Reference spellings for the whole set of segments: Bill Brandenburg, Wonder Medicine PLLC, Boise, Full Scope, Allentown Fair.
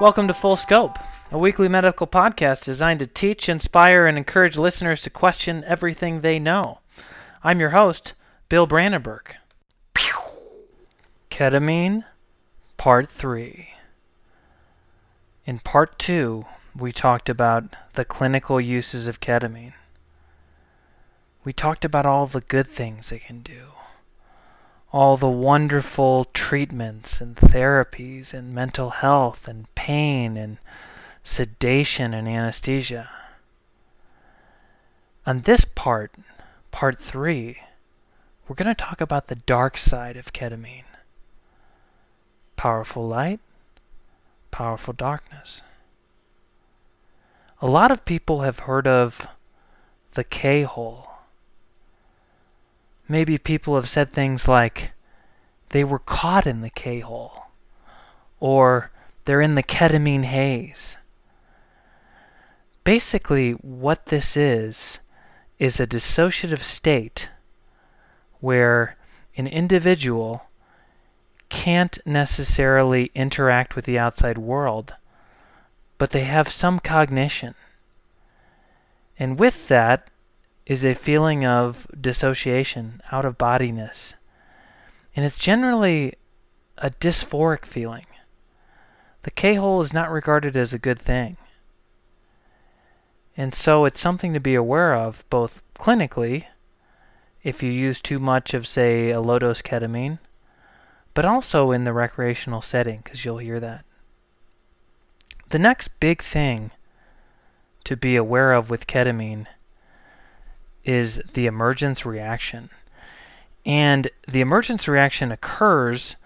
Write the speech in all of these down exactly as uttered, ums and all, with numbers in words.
Welcome to Full Scope, a weekly medical podcast designed to teach, inspire, and encourage listeners to question everything they know. I'm your host, Bill Brandenburg. Ketamine, Part three. In Part two, we talked about the clinical uses of ketamine. We talked about all the good things it can do, all the wonderful treatments and therapies and mental health and pain and sedation and anesthesia. On this part, part three, we're going to talk about the dark side of ketamine. Powerful light, powerful darkness. A lot of people have heard of the K-hole. Maybe people have said things like, they were caught in the K-hole, or they're in the ketamine haze. Basically, what this is, is a dissociative state where an individual can't necessarily interact with the outside world, but they have some cognition. And with that, is a feeling of dissociation, out-of-bodiness. And it's generally a dysphoric feeling. The K-hole is not regarded as a good thing. And so it's something to be aware of, both clinically, if you use too much of, say, a low-dose ketamine, but also in the recreational setting, because you'll hear that. The next big thing to be aware of with ketamine is the emergence reaction. And the emergence reaction occurs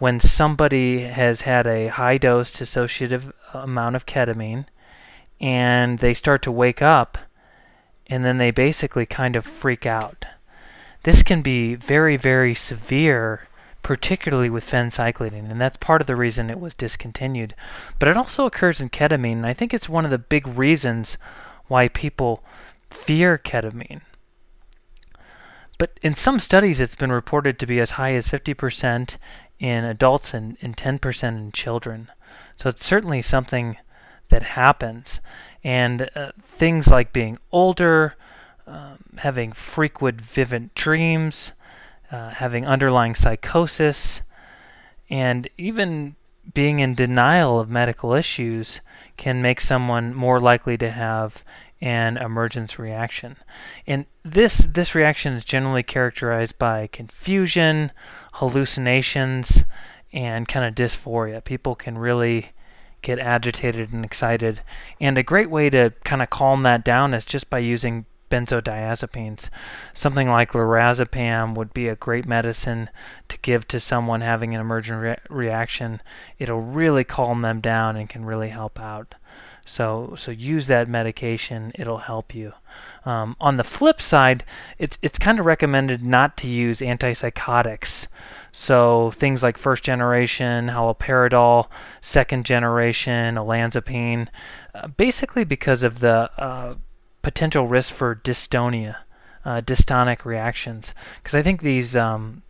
when somebody has had a high dose dissociative amount of ketamine and they start to wake up and then they basically kind of freak out. This can be very, very severe, particularly with phencyclidine, and that's part of the reason it was discontinued. But it also occurs in ketamine, and I think it's one of the big reasons why people fear ketamine. But in some studies it's been reported to be as high as fifty percent in adults and, and ten percent in children. So it's certainly something that happens. And uh, things like being older, um, having frequent vivid dreams, uh, having underlying psychosis, and even being in denial of medical issues can make someone more likely to have an emergence reaction. And this this reaction is generally characterized by confusion, hallucinations, and kind of dysphoria. People can really get agitated and excited. And a great way to kind of calm that down is just by using benzodiazepines. Something like lorazepam would be a great medicine to give to someone having an emergent re- reaction. It'll really calm them down and can really help out. So so use that medication. It'll help you. Um, on the flip side, it's it's kind of recommended not to use antipsychotics. So things like first generation haloperidol, second generation olanzapine, uh, basically because of the uh, potential risk for dystonia, uh, dystonic reactions. Because I think these um,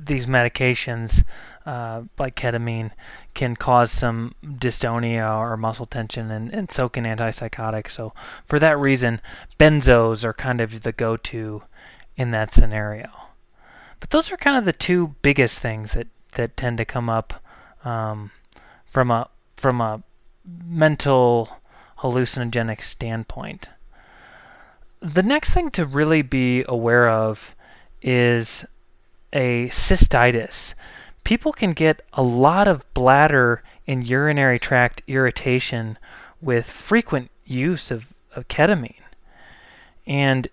these medications, uh, like ketamine, can cause some dystonia or muscle tension, and, and so can antipsychotics. So for that reason, benzos are kind of the go-to in that scenario. But those are kind of the two biggest things that, that tend to come up um, from a from a mental hallucinogenic standpoint. The next thing to really be aware of is a cystitis. People can get a lot of bladder and urinary tract irritation with frequent use of, of ketamine. And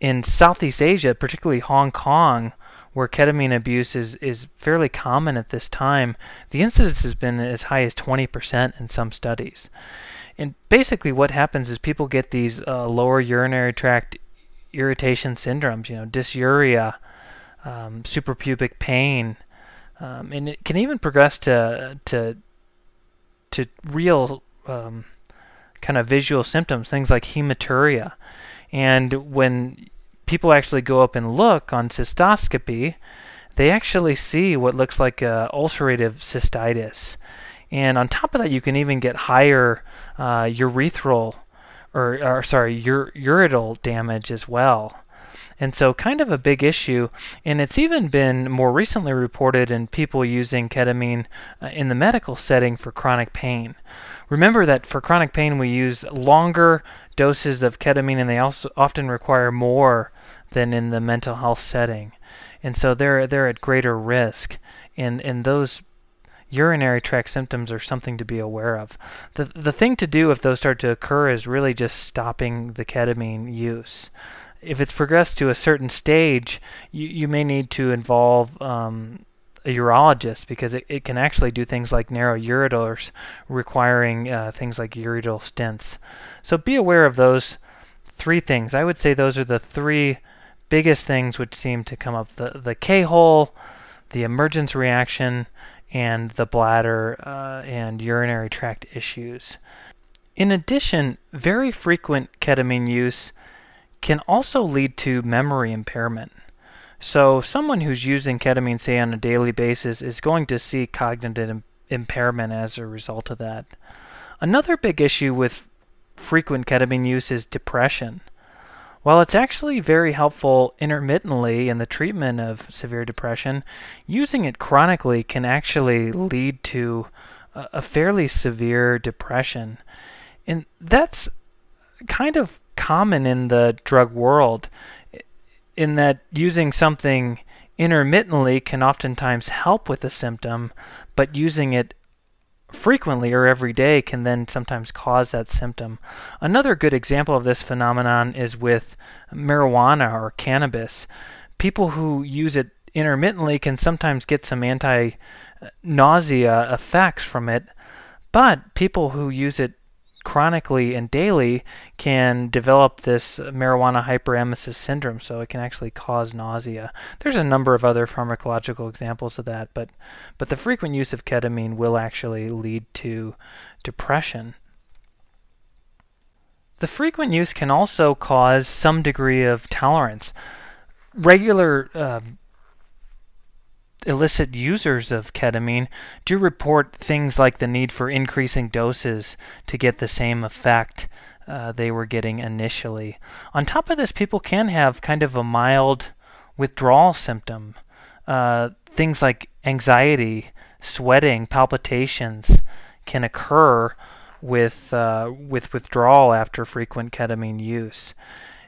in Southeast Asia, particularly Hong Kong, where ketamine abuse is, is fairly common at this time, the incidence has been as high as twenty percent in some studies. And basically what happens is people get these uh, lower urinary tract irritation syndromes, you know, dysuria, Um, suprapubic pain, um, and it can even progress to to to real um, kind of visual symptoms, things like hematuria. And when people actually go up and look on cystoscopy, they actually see what looks like a ulcerative cystitis. And on top of that, you can even get higher uh, urethral or, or sorry, ur- ureteral damage as well. And so kind of a big issue, and it's even been more recently reported in people using ketamine in the medical setting for chronic pain. Remember that for chronic pain, we use longer doses of ketamine, and they also often require more than in the mental health setting. And so they're they're at greater risk, and, and those urinary tract symptoms are something to be aware of. The, the thing to do if those start to occur is really just stopping the ketamine use. If it's progressed to a certain stage, you, you may need to involve um, a urologist, because it, it can actually do things like narrow ureters, requiring uh, things like ureteral stents. So be aware of those three things. I would say those are the three biggest things which seem to come up: the, the K-hole, the emergence reaction, and the bladder uh, and urinary tract issues. In addition, very frequent ketamine use can also lead to memory impairment. So someone who's using ketamine, say, on a daily basis is going to see cognitive im- impairment as a result of that. Another big issue with frequent ketamine use is depression. While it's actually very helpful intermittently in the treatment of severe depression, using it chronically can actually lead to a, a fairly severe depression. And that's kind of common in the drug world, in that using something intermittently can oftentimes help with a symptom, but using it frequently or every day can then sometimes cause that symptom. Another good example of this phenomenon is with marijuana or cannabis. People who use it intermittently can sometimes get some anti-nausea effects from it, but people who use it chronically and daily can develop this marijuana hyperemesis syndrome, so it can actually cause nausea. There's a number of other pharmacological examples of that, but but the frequent use of ketamine will actually lead to depression. The frequent use can also cause some degree of tolerance. Regular uh, illicit users of ketamine do report things like the need for increasing doses to get the same effect uh, they were getting initially. On top of this, people can have kind of a mild withdrawal symptom. Uh, things like anxiety, sweating, palpitations can occur with uh, with withdrawal after frequent ketamine use.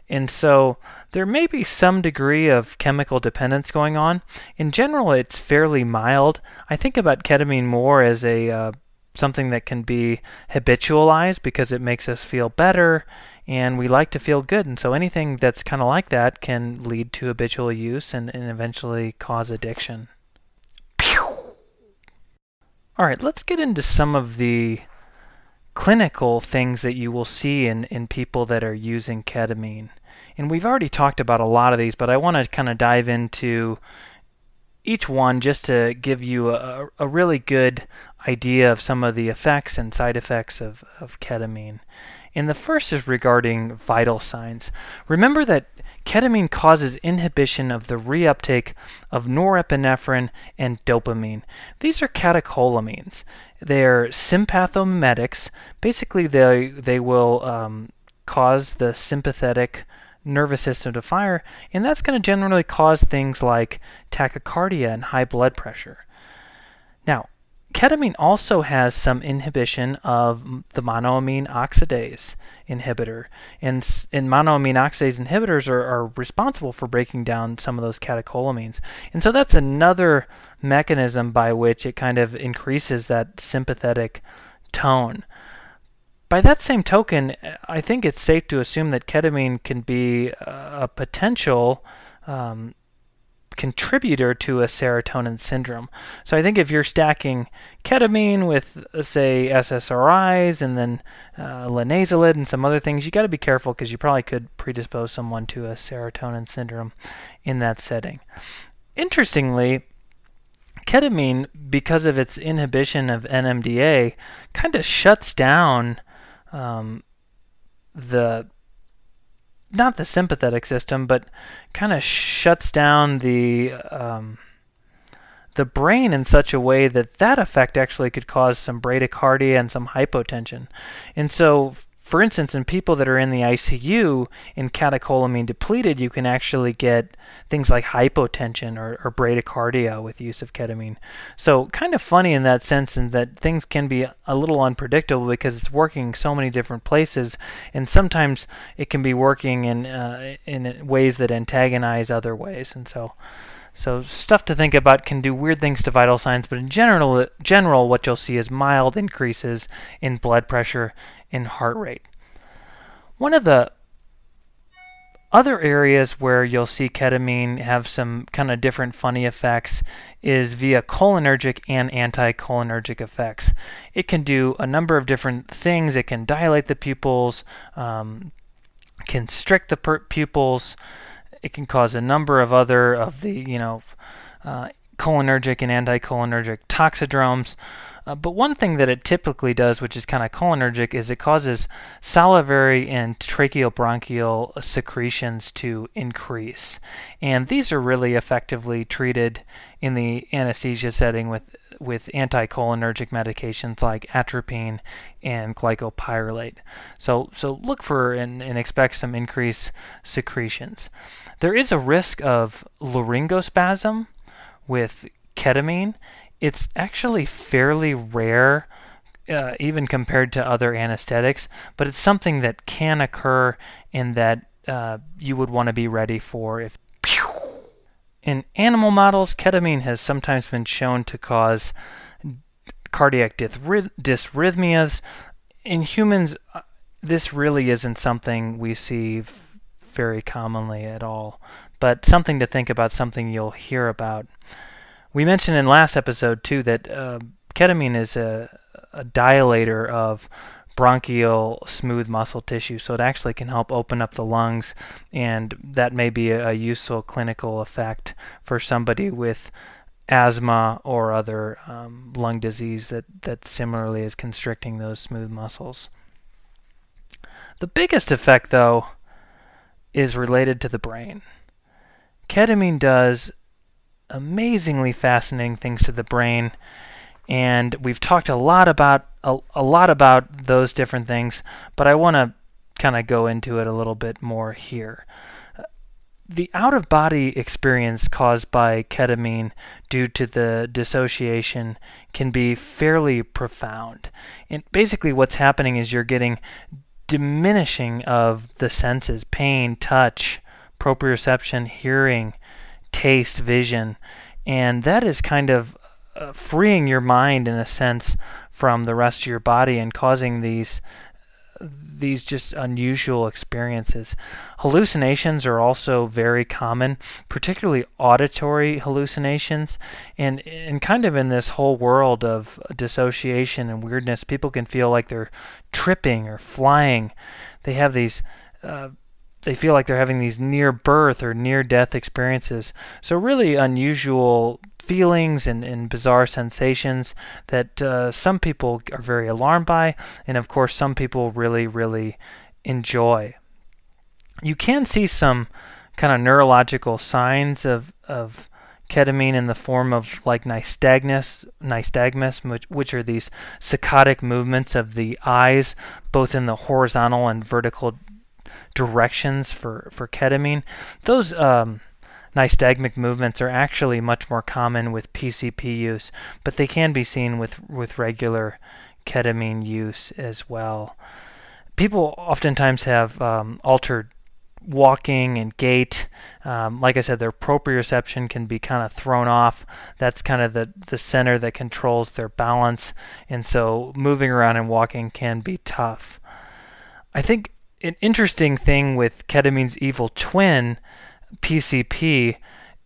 And so there may be some degree of chemical dependence going on. In general, it's fairly mild. I think about ketamine more as a uh, something that can be habitualized, because it makes us feel better and we like to feel good. And so anything that's kind of like that can lead to habitual use and, and eventually cause addiction. Pew! All right, let's get into some of the clinical things that you will see in, in people that are using ketamine. And we've already talked about a lot of these, but I want to kind of dive into each one just to give you a, a really good idea of some of the effects and side effects of, of ketamine. And the first is regarding vital signs. Remember that ketamine causes inhibition of the reuptake of norepinephrine and dopamine. These are catecholamines. They're sympathomimetics. Basically, they they will um, cause the sympathetic nervous system to fire, and that's going to generally cause things like tachycardia and high blood pressure. Now, ketamine also has some inhibition of the monoamine oxidase inhibitor, and, and monoamine oxidase inhibitors are, are responsible for breaking down some of those catecholamines. And so that's another mechanism by which it kind of increases that sympathetic tone. By that same token, I think it's safe to assume that ketamine can be a potential um, contributor to a serotonin syndrome. So I think if you're stacking ketamine with, say, S S R Is and then uh, linezolid and some other things, you got to be careful, because you probably could predispose someone to a serotonin syndrome in that setting. Interestingly, ketamine, because of its inhibition of N M D A, kind of shuts down um, the not the sympathetic system, but kind of shuts down the um, the brain in such a way that that effect actually could cause some bradycardia and some hypotension. And so, for instance, in people that are in the I C U and catecholamine depleted, you can actually get things like hypotension or, or bradycardia with use of ketamine. So kind of funny in that sense, in that things can be a little unpredictable because it's working so many different places, and sometimes it can be working in uh, in ways that antagonize other ways. And so... So stuff to think about, can do weird things to vital signs, but in general, general, what you'll see is mild increases in blood pressure and heart rate. One of the other areas where you'll see ketamine have some kind of different funny effects is via cholinergic and anticholinergic effects. It can do a number of different things. It can dilate the pupils, um, constrict the per- pupils, it can cause a number of other of the, you know, uh, cholinergic and anticholinergic toxidromes. Uh, but one thing that it typically does, which is kind of cholinergic, is it causes salivary and tracheobronchial secretions to increase. And these are really effectively treated in the anesthesia setting with, with anticholinergic medications like atropine and glycopyrrolate. So so look for and, and expect some increased secretions. There is a risk of laryngospasm with ketamine. It's actually fairly rare, uh, even compared to other anesthetics, but it's something that can occur and that uh, you would want to be ready for if... In animal models, ketamine has sometimes been shown to cause cardiac dysrhythmias. In humans, this really isn't something we see very commonly at all, but something to think about, something you'll hear about. We mentioned in last episode, too, that uh, ketamine is a, a dilator of bronchial smooth muscle tissue, so it actually can help open up the lungs, and that may be a, a useful clinical effect for somebody with asthma or other um, lung disease that, that similarly is constricting those smooth muscles. The biggest effect, though, is related to the brain. Ketamine does amazingly fascinating things to the brain, and we've talked a lot about a, a lot about those different things, but I want to kind of go into it a little bit more here. The out-of-body experience caused by ketamine due to the dissociation can be fairly profound. And basically what's happening is you're getting diminishing of the senses: pain, touch, proprioception, hearing, taste, vision, and that is kind of Uh, freeing your mind in a sense from the rest of your body and causing these these just unusual experiences. Hallucinations are also very common, particularly auditory hallucinations, and and kind of in this whole world of dissociation and weirdness, people can feel like they're tripping or flying. They have these uh, they feel like they're having these near birth or near death experiences. So really unusual feelings and, and bizarre sensations that uh, some people are very alarmed by, and of course some people really, really enjoy. You can see some kind of neurological signs of, of ketamine in the form of like nystagmus, nystagmus, which, which are these saccadic movements of the eyes, both in the horizontal and vertical directions for, for ketamine. Those... Um, Nystagmic movements are actually much more common with P C P use, but they can be seen with, with regular ketamine use as well. People oftentimes have um, altered walking and gait. Um, like I said, their proprioception can be kind of thrown off. That's kind of the, the center that controls their balance, and so moving around and walking can be tough. I think an interesting thing with ketamine's evil twin, P C P,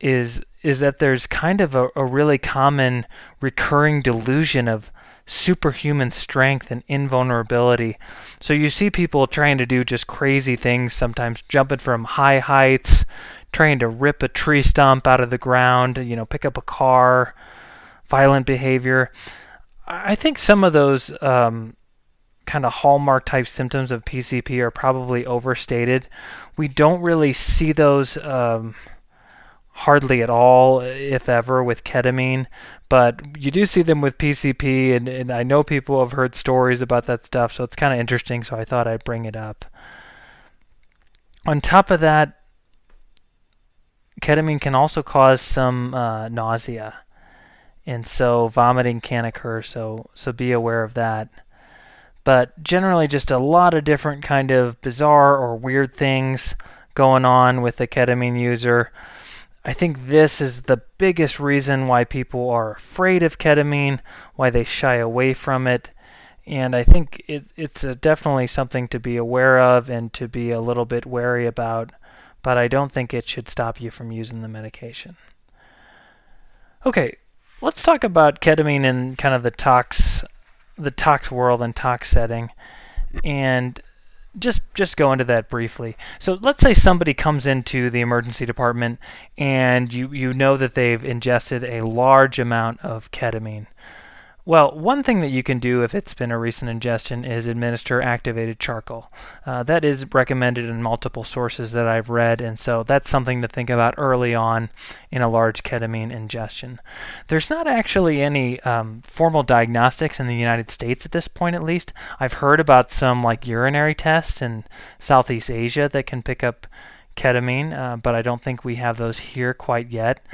is is that there's kind of a, a really common recurring delusion of superhuman strength and invulnerability. So you see people trying to do just crazy things, sometimes jumping from high heights, trying to rip a tree stump out of the ground, you know, pick up a car, violent behavior. I think some of those um, kind of hallmark type symptoms of P C P are probably overstated. We don't really see those um, hardly at all, if ever, with ketamine. But you do see them with P C P, and, and I know people have heard stories about that stuff, so it's kind of interesting, so I thought I'd bring it up. On top of that, ketamine can also cause some uh, nausea, and so vomiting can occur, so so be aware of that. But generally just a lot of different kind of bizarre or weird things going on with the ketamine user. I think this is the biggest reason why people are afraid of ketamine, why they shy away from it. And I think it, it's a, definitely something to be aware of and to be a little bit wary about, but I don't think it should stop you from using the medication. Okay, let's talk about ketamine in kind of the tox, the tox world and tox setting, and just just go into that briefly. So let's say somebody comes into the emergency department and you, you know that they've ingested a large amount of ketamine. Well, one thing that you can do if it's been a recent ingestion is administer activated charcoal. Uh, that is recommended in multiple sources that I've read, and so that's something to think about early on in a large ketamine ingestion. There's not actually any um, formal diagnostics in the United States at this point, at least. I've heard about some like urinary tests in Southeast Asia that can pick up ketamine, uh, but I don't think we have those here quite yet.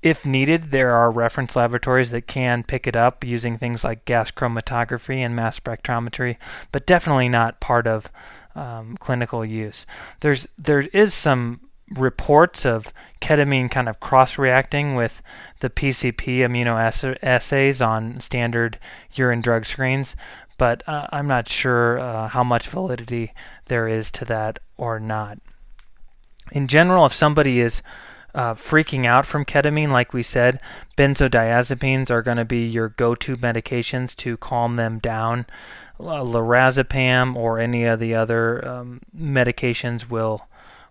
If needed, there are reference laboratories that can pick it up using things like gas chromatography and mass spectrometry, but definitely not part of um, clinical use. There's there is some reports of ketamine kind of cross-reacting with the P C P immunoassays on standard urine drug screens, but uh, I'm not sure uh, how much validity there is to that or not. In general, if somebody is Uh, freaking out from ketamine, like we said, benzodiazepines are going to be your go-to medications to calm them down. Uh, lorazepam or any of the other um, medications will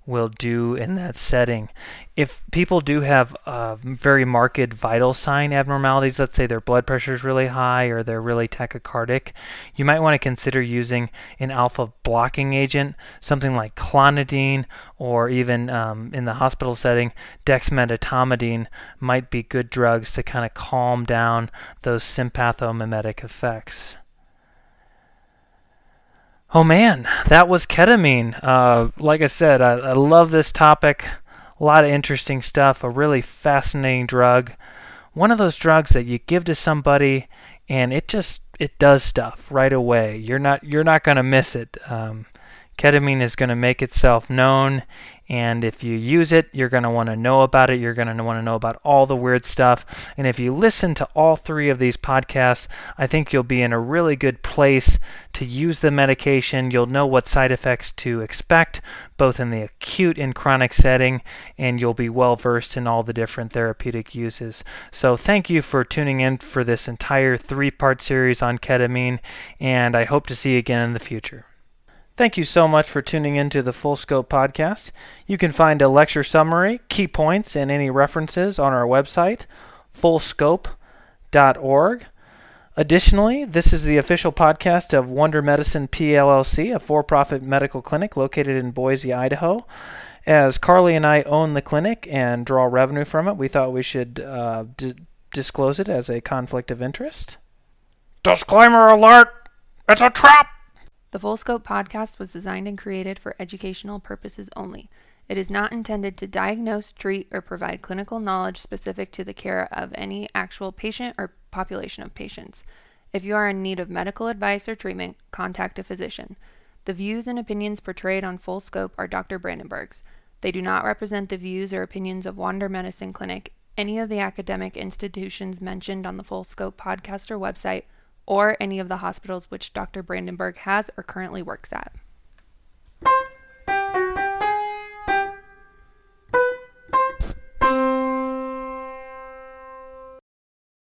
will do in that setting. If people do have uh, very marked vital sign abnormalities, let's say their blood pressure is really high or they're really tachycardic, you might want to consider using an alpha blocking agent, something like clonidine, or even um, in the hospital setting, dexmedetomidine might be good drugs to kind of calm down those sympathomimetic effects. Oh man, that was ketamine. Uh, like I said, I, I love this topic. A lot of interesting stuff, a really fascinating drug. One of those drugs that you give to somebody and it just, it does stuff right away. You're not, you're not going to miss it. Um, ketamine is going to make itself known, and if you use it, you're going to want to know about it. You're going to want to know about all the weird stuff. And if you listen to all three of these podcasts, I think you'll be in a really good place to use the medication. You'll know what side effects to expect, both in the acute and chronic setting, and you'll be well versed in all the different therapeutic uses. So thank you for tuning in for this entire three-part series on ketamine, and I hope to see you again in the future. Thank you so much for tuning into the Full Scope podcast. You can find a lecture summary, key points, and any references on our website, full scope dot org. Additionally, this is the official podcast of Wonder Medicine P L L C, a for-profit medical clinic located in Boise, Idaho. As Carly and I own the clinic and draw revenue from it, we thought we should uh, d- disclose it as a conflict of interest. Disclaimer alert! It's a trap! The Full Scope podcast was designed and created for educational purposes only. It is not intended to diagnose, treat, or provide clinical knowledge specific to the care of any actual patient or population of patients. If you are in need of medical advice or treatment, contact a physician. The views and opinions portrayed on Full Scope are Doctor Brandenburg's. They do not represent the views or opinions of Wonder Medicine Clinic, any of the academic institutions mentioned on the Full Scope podcast or website, or any of the hospitals which Doctor Brandenburg has or currently works at.